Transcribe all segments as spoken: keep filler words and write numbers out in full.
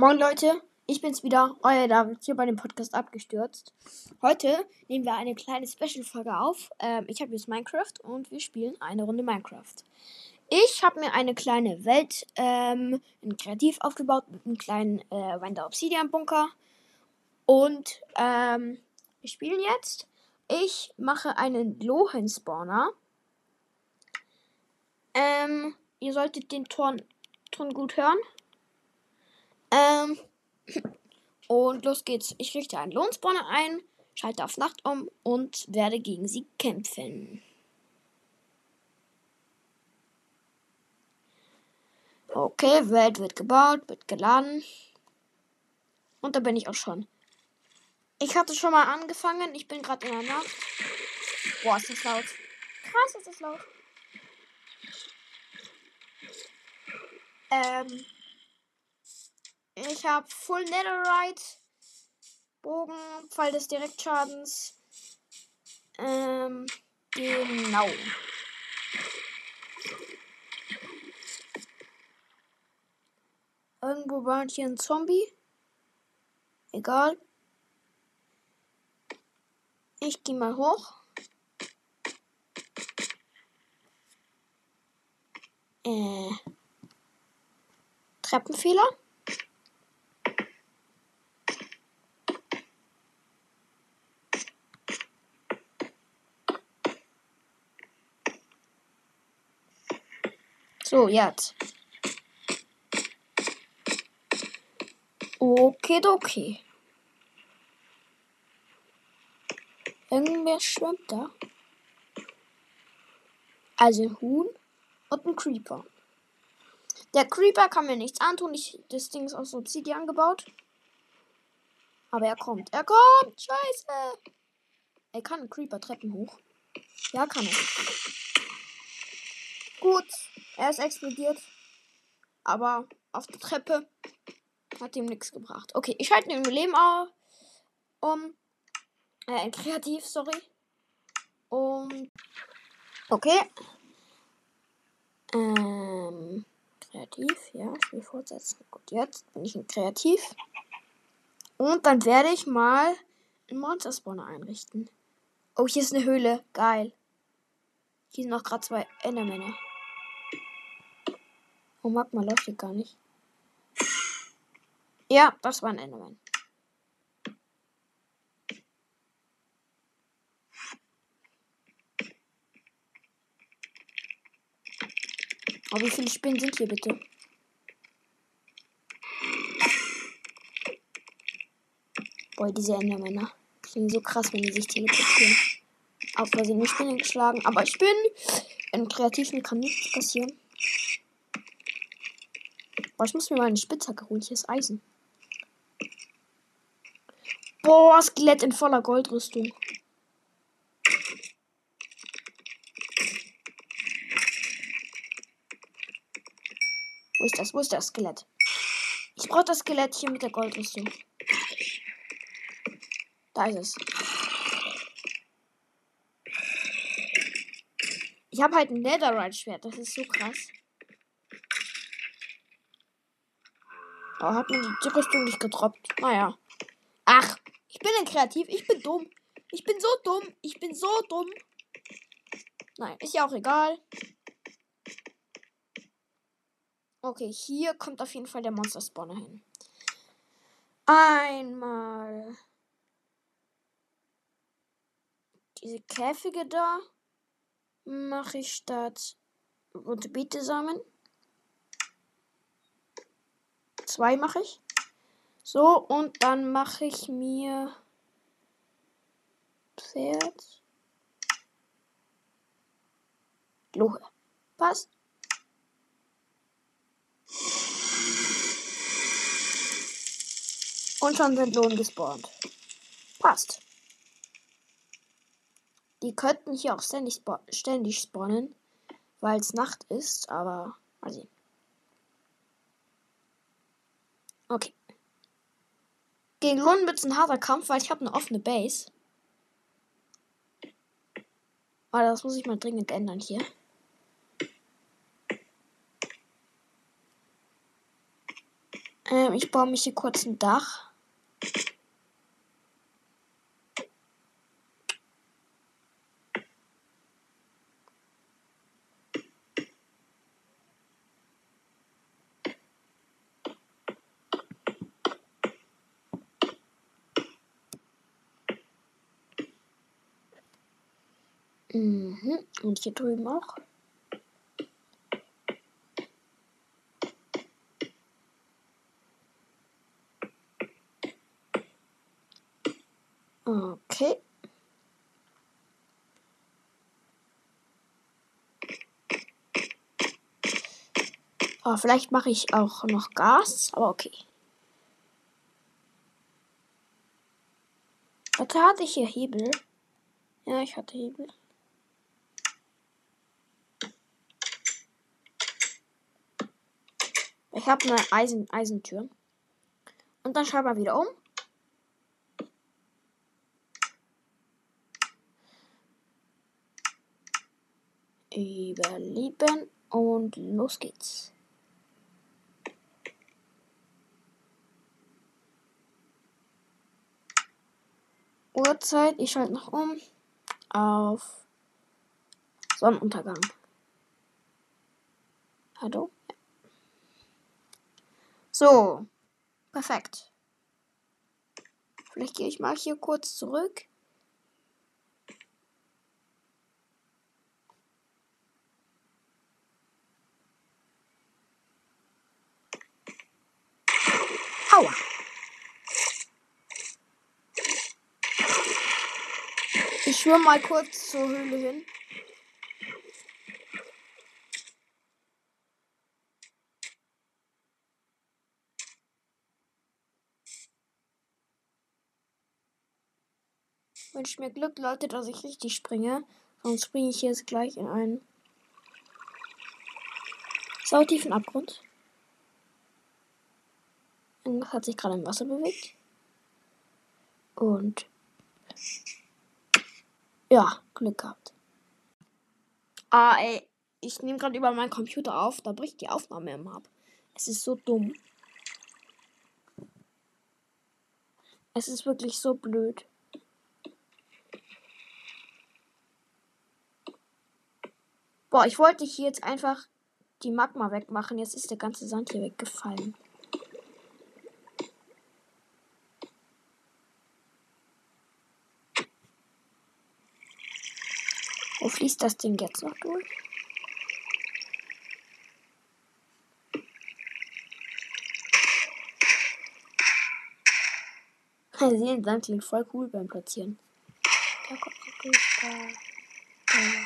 Moin Leute, ich bin's wieder, euer David, hier bei dem Podcast abgestürzt. Heute nehmen wir eine kleine Special-Folge auf. Ähm, ich habe jetzt Minecraft und wir spielen eine Runde Minecraft. Ich habe mir eine kleine Welt ähm, in Kreativ aufgebaut mit einem kleinen äh, Wanderobsidian-Bunker. Und ähm, wir spielen jetzt. Ich mache einen Lohen-Spawner. Ähm, ihr solltet den Ton, Ton gut hören. Ähm, und los geht's. Ich richte einen Lohnspawner ein, schalte auf Nacht um und werde gegen sie kämpfen. Okay, Welt wird gebaut, wird geladen. Und da bin ich auch schon. Ich hatte schon mal angefangen, ich bin gerade in der Nacht. Boah, ist das laut. Krass, ist das laut. Ähm... Ich habe Full Netherite, Bogen, Pfeil des Direktschadens. Ähm, genau. Irgendwo war hier ein Zombie. Egal. Ich gehe mal hoch. Äh. Treppenfehler. So, jetzt. Okay, okay. Irgendwer schwimmt da. Also ein Huhn und ein Creeper. Der Creeper kann mir nichts antun. Ich, das Ding ist aus Obsidian gebaut. Aber er kommt. Er kommt! Scheiße! Er kann einen Creeper Treppen hoch. Ja, kann er. Gut. Er ist explodiert, aber auf der Treppe hat ihm nichts gebracht. Okay, ich schalte ihn im Leben auf, um, äh, in Kreativ, sorry. Um, okay. Ähm, Kreativ, ja, Spiel fortsetzen. Gut, jetzt bin ich in Kreativ. Und dann werde ich mal einen Monster-Spawner einrichten. Oh, hier ist eine Höhle, geil. Hier sind noch gerade zwei Endermänner. Oh, Magma läuft hier gar nicht. Ja, das war ein Enderman. Aber wie viele Spinnen sind hier bitte? Boah, diese Endermänner klingen so krass, wenn die sich teleportieren. Auch weil sie nicht Spinnen geschlagen. Aber ich bin im Kreativen, kann nichts passieren. Boah, ich muss mir mal eine Spitzhacke holen. Hier ist Eisen. Boah, Skelett in voller Goldrüstung. Wo ist das? Wo ist das Skelett? Ich brauche das Skelett hier mit der Goldrüstung. Da ist es. Ich habe halt ein Netherite-Schwert. Das ist so krass. Oh, hat mir die Rüstung nicht getroppt. Naja. Ach, ich bin ein Kreativ. Ich bin dumm. Ich bin so dumm. Ich bin so dumm. Nein, ist ja auch egal. Okay, hier kommt auf jeden Fall der Monster-Spawner hin. Einmal. Diese Käfige da. Mache ich statt rote Beete Samen. Zwei mache ich. So, und dann mache ich mir Pferd. Lohe. Passt. Und schon sind Lohen gespawnt. Passt. Die könnten hier auch ständig, spa- ständig spawnen, weil es Nacht ist, aber mal sehen. Okay. Gegen Lohen wird es ein harter Kampf, weil ich habe eine offene Base. Aber das muss ich mal dringend ändern hier. Ähm, ich baue mich hier kurz ein Dach. Mhm. Und hier drüben auch. Okay. Oh, vielleicht mache ich auch noch Gas, aber okay. Warte, hatte ich hier Hebel? Ja, ich hatte Hebel. Ich habe eine Eisen Eisentür. Und dann schreiben wir wieder um. Überleben und los geht's. Uhrzeit, ich schalte noch um auf Sonnenuntergang. Hallo? So, perfekt. Vielleicht gehe ich mal hier kurz zurück. Aua. Ich schwimme mal kurz zur Höhle hin. Ich wünsche mir Glück, Leute, dass ich richtig springe. Sonst springe ich jetzt gleich in einen sautiefen Abgrund. Irgendwas hat sich gerade im Wasser bewegt. Und ja, Glück gehabt. Ah, ey, ich nehme gerade über meinen Computer auf. Da bricht die Aufnahme immer ab. Es ist so dumm. Es ist wirklich so blöd. Boah, ich wollte hier jetzt einfach die Magma wegmachen. Jetzt ist der ganze Sand hier weggefallen. Wo fließt das Ding jetzt noch durch? Also den Sand klingt voll cool beim Platzieren. Da kommt da, da.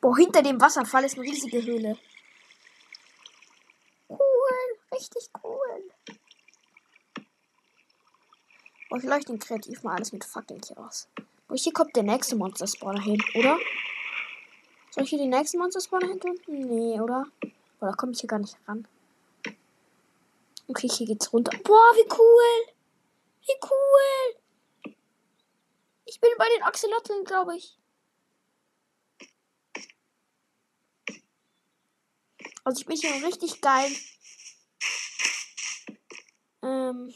Oh, hinter dem Wasserfall ist eine riesige Höhle. Cool, richtig cool. Oh, ich leuchte kreativ mal alles mit Fackeln hier aus. Oh, hier kommt der nächste Monster-Spawner hin, oder? Soll ich hier den nächsten Monster-Spawner hin tun? Nee, oder? Oh, da komme ich hier gar nicht ran. Okay, hier geht's runter. Boah, wie cool. Wie cool. Ich bin bei den Axolotln, glaube ich. Also ich bin hier richtig geil. Ähm,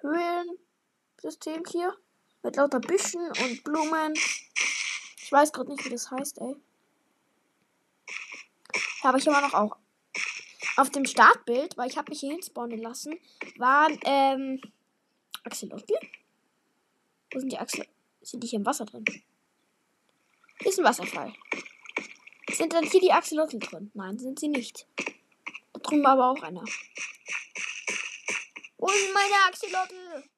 Höhlensystem hier. Mit lauter Büschen und Blumen. Ich weiß gerade nicht, wie das heißt, ey. Habe ich immer noch auch. Auf dem Startbild, weil ich habe mich hier hinspawnen lassen, waren, ähm, Axolotl. Wo sind die Axolotl? Sind die hier im Wasser drin? Hier ist ein Wasserfall. Sind dann hier die Axolotl drin? Nein, sind sie nicht. Da drüben war aber auch einer. Wo sind meine Axolotl?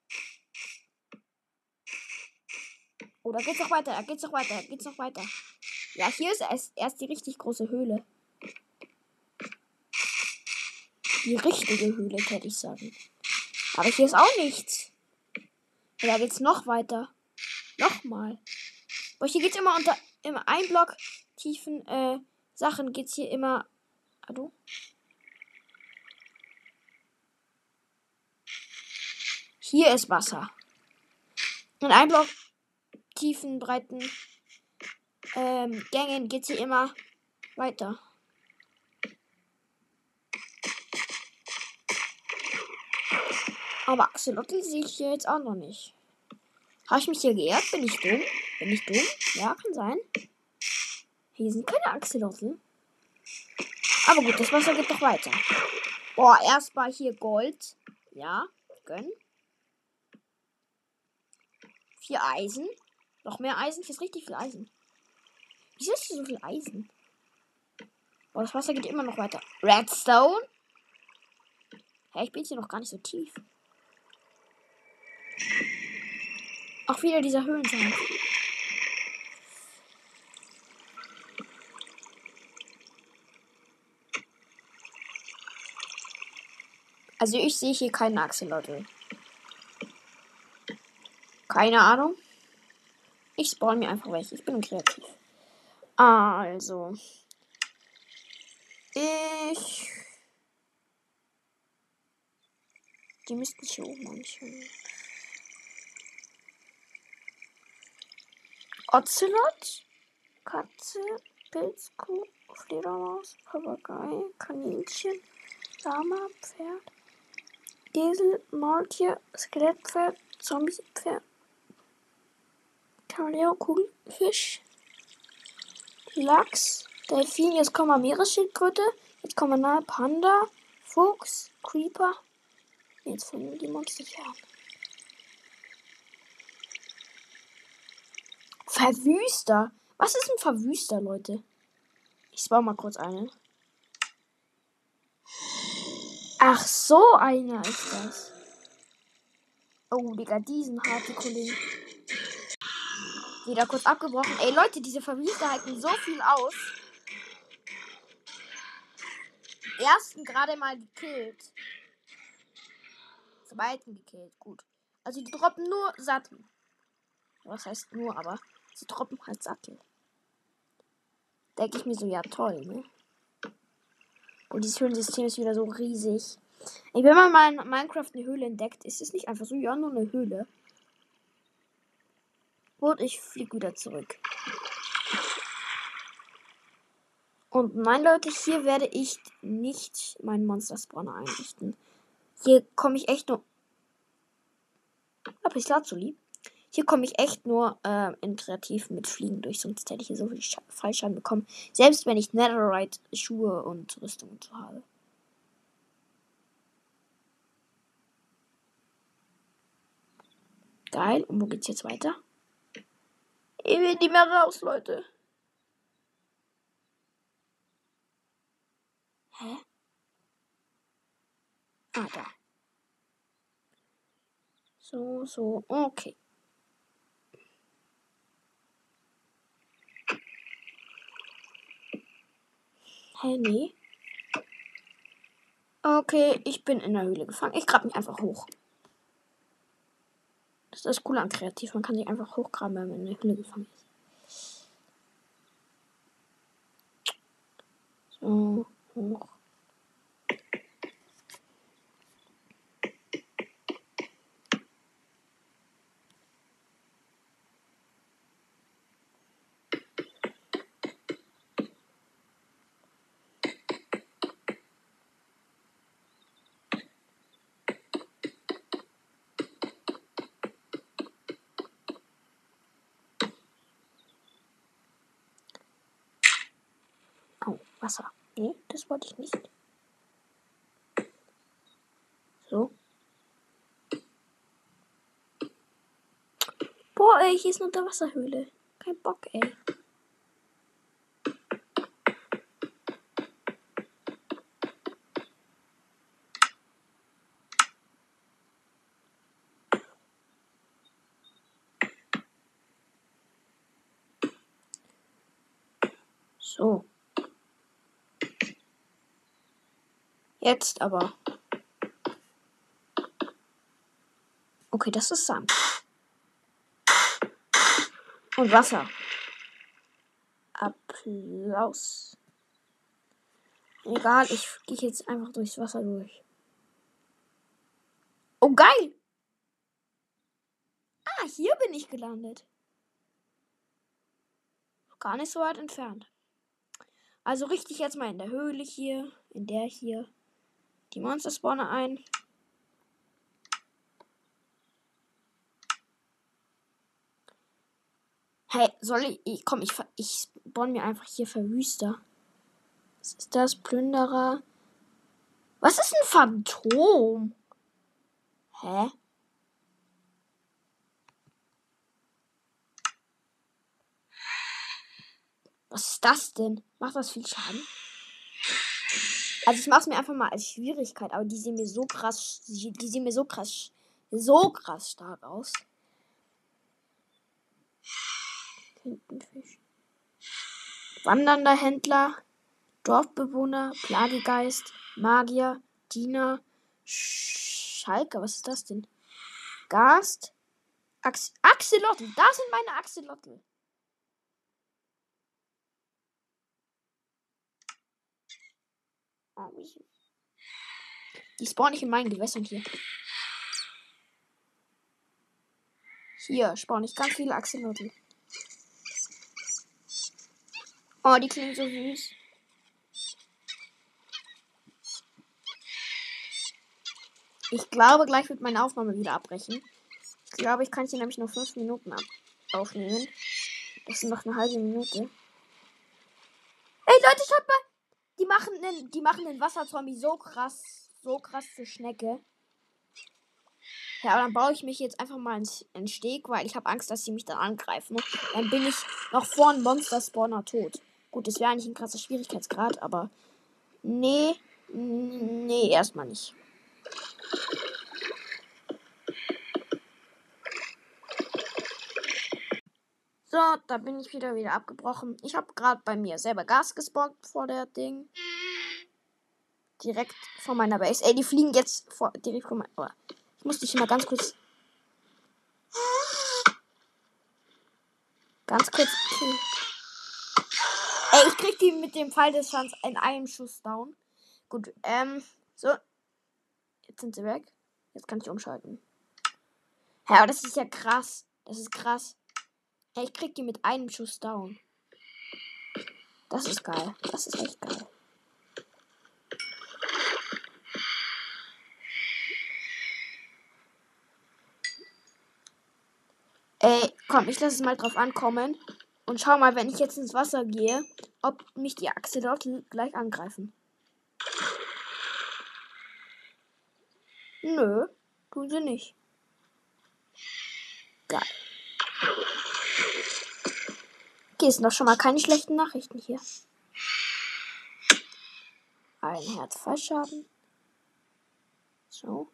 Oh, da geht's noch weiter, da geht's noch weiter, da geht's noch weiter. Ja, hier ist erst, erst die richtig große Höhle. die richtige Höhle, könnte ich sagen. Aber hier ist auch nichts. Ja, da geht's noch weiter. Nochmal. Aber hier geht's immer unter im ein Block tiefen äh, Sachen geht's hier immer. Hallo? Hier ist Wasser. In einem Block tiefen, breiten ähm, Gängen geht hier immer weiter. Aber Axolotl sehe ich hier jetzt auch noch nicht. Habe ich mich hier geirrt? Bin ich dumm? Bin ich dumm? Ja, kann sein. Hier sind keine Axolotl. Aber gut, das Wasser geht doch weiter. Boah, erstmal hier Gold. Ja, gönn. Vier Eisen. Noch mehr Eisen. Hier ist richtig viel Eisen. Wieso ist hier so viel Eisen? Boah, das Wasser geht immer noch weiter. Redstone? Hä, ich bin jetzt hier noch gar nicht so tief. Auch wieder dieser Höhlensaal. Also ich sehe hier keinen Axolotl. Keine Ahnung. Ich spawn mir einfach welche. Ich bin kreativ. Also. Ich. Die müssten hier oben anschauen. Ocelot. Katze. Pilzkuh. Fledermaus. Papagei. Kaninchen. Lama. Pferd. Esel, Maultier, Skelettpferd, Zombie-Pferd, Kauleo, Kugelfisch, Lachs, Delfin, jetzt kommen wir Meeresschildkröte, jetzt kommen wir nahe Panda, Fuchs, Creeper. Jetzt fangen wir die Monster an. Verwüster? Was ist ein Verwüster, Leute? Ich baue mal kurz einen. Ach, so einer ist das. Oh, Digga, diesen harten Kollegen. Wieder kurz abgebrochen. Ey, Leute, diese Verwüster halten so viel aus. Ersten gerade mal gekillt. Zweiten gekillt, gut. Also, die droppen nur Sattel. Was heißt nur, aber sie droppen halt Sattel. Denke ich mir so, ja toll, ne? Und dieses Höhlensystem ist wieder so riesig. Ey, wenn man mal in Minecraft eine Höhle entdeckt, ist es nicht einfach so, ja, nur eine Höhle. Und ich fliege wieder zurück. Und nein, Leute, hier werde ich nicht meinen Monster-Spawner einrichten. Hier komme ich echt nur... Aber ich glaube so lieb. Hier komme ich echt nur äh, in Kreativ mit Fliegen durch, sonst hätte ich hier so viel Sch- Fallschaden bekommen. Selbst wenn ich Netherite Schuhe und Rüstung zu habe. Geil, und wo geht's jetzt weiter? Ich will nicht mehr raus, Leute. Hä? Ah, da. So, so, okay. Hey, nee. Okay, ich bin in der Höhle gefangen. Ich grab mich einfach hoch. Das ist cool an Kreativ. Man kann sich einfach hochgraben, wenn man in der Höhle gefangen ist. So, hoch. Wasser. Nee, das wollte ich nicht. So. Boah, ey, hier ist eine Unterwasserhöhle. Kein Bock, ey. Jetzt aber. Okay, das ist Sand. Und Wasser. Applaus. Egal, ich gehe jetzt einfach durchs Wasser durch. Oh, geil! Ah, hier bin ich gelandet. Gar nicht so weit entfernt. Also richte ich jetzt mal in der Höhle hier, in der hier, die Monster-Spawner ein. Hey, soll ich... Komm, ich, ich spawn mir einfach hier Verwüster. Was ist das? Plünderer. Was ist ein Phantom? Hä? Was ist das denn? Macht das viel Schaden? Also ich mach's mir einfach mal als Schwierigkeit, aber die sehen mir so krass, die sehen mir so krass, so krass stark aus. Tintenfisch. Wandernder Händler, Dorfbewohner, Plagegeist, Magier, Diener, Schalker, was ist das denn? Gast, Ax Axolotl, da sind meine Axolotl. Die spawnen nicht in meinen Gewässern hier. Hier spawne ich ganz viele Axolotl. Oh, die klingen so süß. Ich glaube, gleich wird meine Aufnahme wieder abbrechen. Ich glaube, ich kann sie nämlich nur fünf Minuten aufnehmen. Das sind noch eine halbe Minute. Ey, Leute, ich hab mal... Die machen den, die machen den Wasserzombie so krass, so krass zur Schnecke. Ja, aber dann baue ich mich jetzt einfach mal einen Steg, weil ich habe Angst, dass sie mich dann angreifen. Dann bin ich noch vor einem Monster-Spawner tot. Gut, das wäre eigentlich ein krasser Schwierigkeitsgrad, aber nee, nee, erstmal nicht. So, da bin ich wieder wieder abgebrochen. Ich habe gerade bei mir selber Gas gespawnt vor der Ding. Direkt vor meiner Base. Ey, die fliegen jetzt vor, direkt vor meiner... Oh, ich muss dich mal ganz kurz... Ganz kurz... Ey, ich krieg die mit dem Pfeil des Schans in einem Schuss down. Gut, ähm... So. Jetzt sind sie weg. Jetzt kann ich umschalten. Ja, aber das ist ja krass. Das ist krass. Ich krieg die mit einem Schuss down. Das ist geil. Das ist echt geil. Ey, komm, ich lasse es mal drauf ankommen. Und schau mal, wenn ich jetzt ins Wasser gehe, ob mich die Axolotl gleich angreifen. Nö, tun sie nicht. Geil. Okay, es sind doch schon mal keine schlechten Nachrichten hier. Ein Herz Fallschaden. So.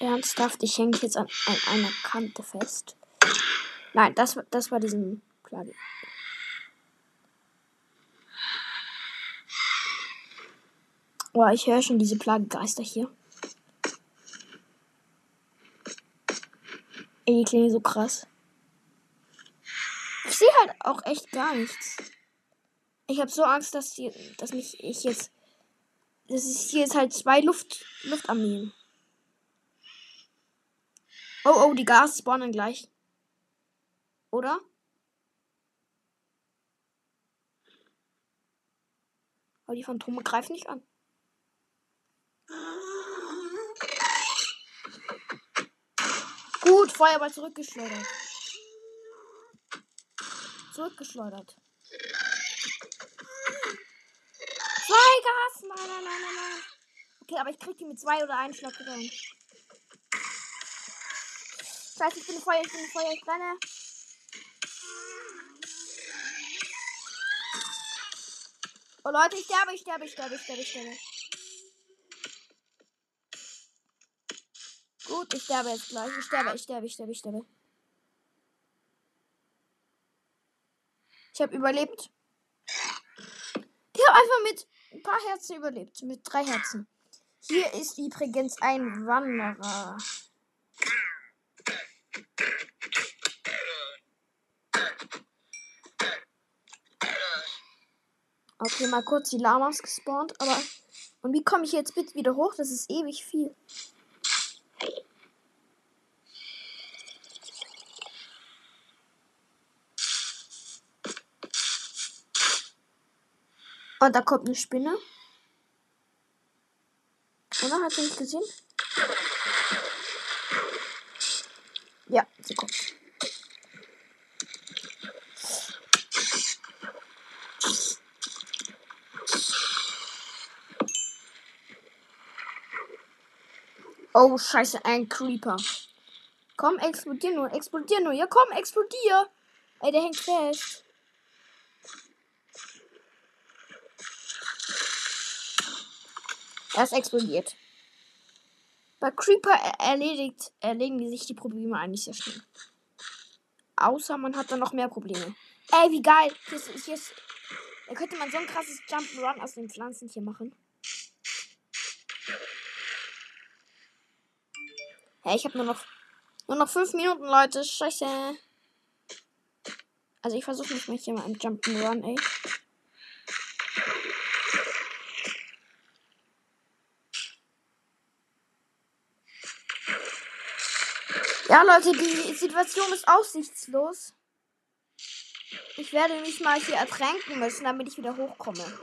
Ernsthaft, ich hänge jetzt an, an einer Kante fest. Nein, das, das war diesen Plage. Oh, ich höre schon diese Plagegeister hier. Ey, die klingen so krass. Ich sehe halt auch echt gar nichts. Ich habe so Angst, dass, die, dass mich ich jetzt... Das ist hier jetzt halt zwei Luft, Luftarmeen. Oh, oh, die Gas spawnen gleich. Oder? Aber die Phantome greifen nicht an. Gut, Feuerball zurückgeschleudert. Zurückgeschleudert. Zwei Gas! Nein, nein, nein, nein, nein. Okay, aber ich krieg die mit zwei oder einem Schlag rein. Scheiße, ich bin im Feuer, ich bin im Feuer, ich brenne. Oh Leute, ich sterbe, ich sterbe, ich sterbe, ich sterbe, ich sterbe. Gut, ich sterbe jetzt gleich. Ich sterbe, ich sterbe, ich sterbe, ich sterbe. Ich habe überlebt. Ich habe einfach mit ein paar Herzen überlebt. Mit drei Herzen. Hier ist übrigens ein Wanderer. Okay, mal kurz die Lamas gespawnt, aber... Und wie komme ich jetzt bitte wieder hoch? Das ist ewig viel. Und da kommt eine Spinne. Oder? Hat sie nicht gesehen? Ja, sie kommt. Oh, scheiße, ein Creeper. Komm, explodier nur, explodier nur. Ja, komm, explodier. Ey, der hängt fest. Er ist explodiert. Bei Creeper erledigt, erledigen sich die Probleme eigentlich sehr schnell. Außer man hat dann noch mehr Probleme. Ey, wie geil. Hier ist, hier ist, da könnte man so ein krasses Jump'n'Run aus den Pflanzen hier machen. Hey, ich habe nur noch nur noch fünf Minuten, Leute. Scheiße. Also ich versuche mich mal hier mal im Jump'n'Run, ey. Ja, Leute, die Situation ist aussichtslos. Ich werde mich mal hier ertränken müssen, damit ich wieder hochkomme.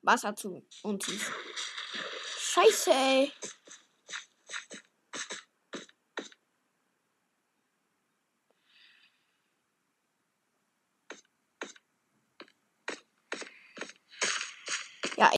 Wasser zu und tief. Scheiße, ey.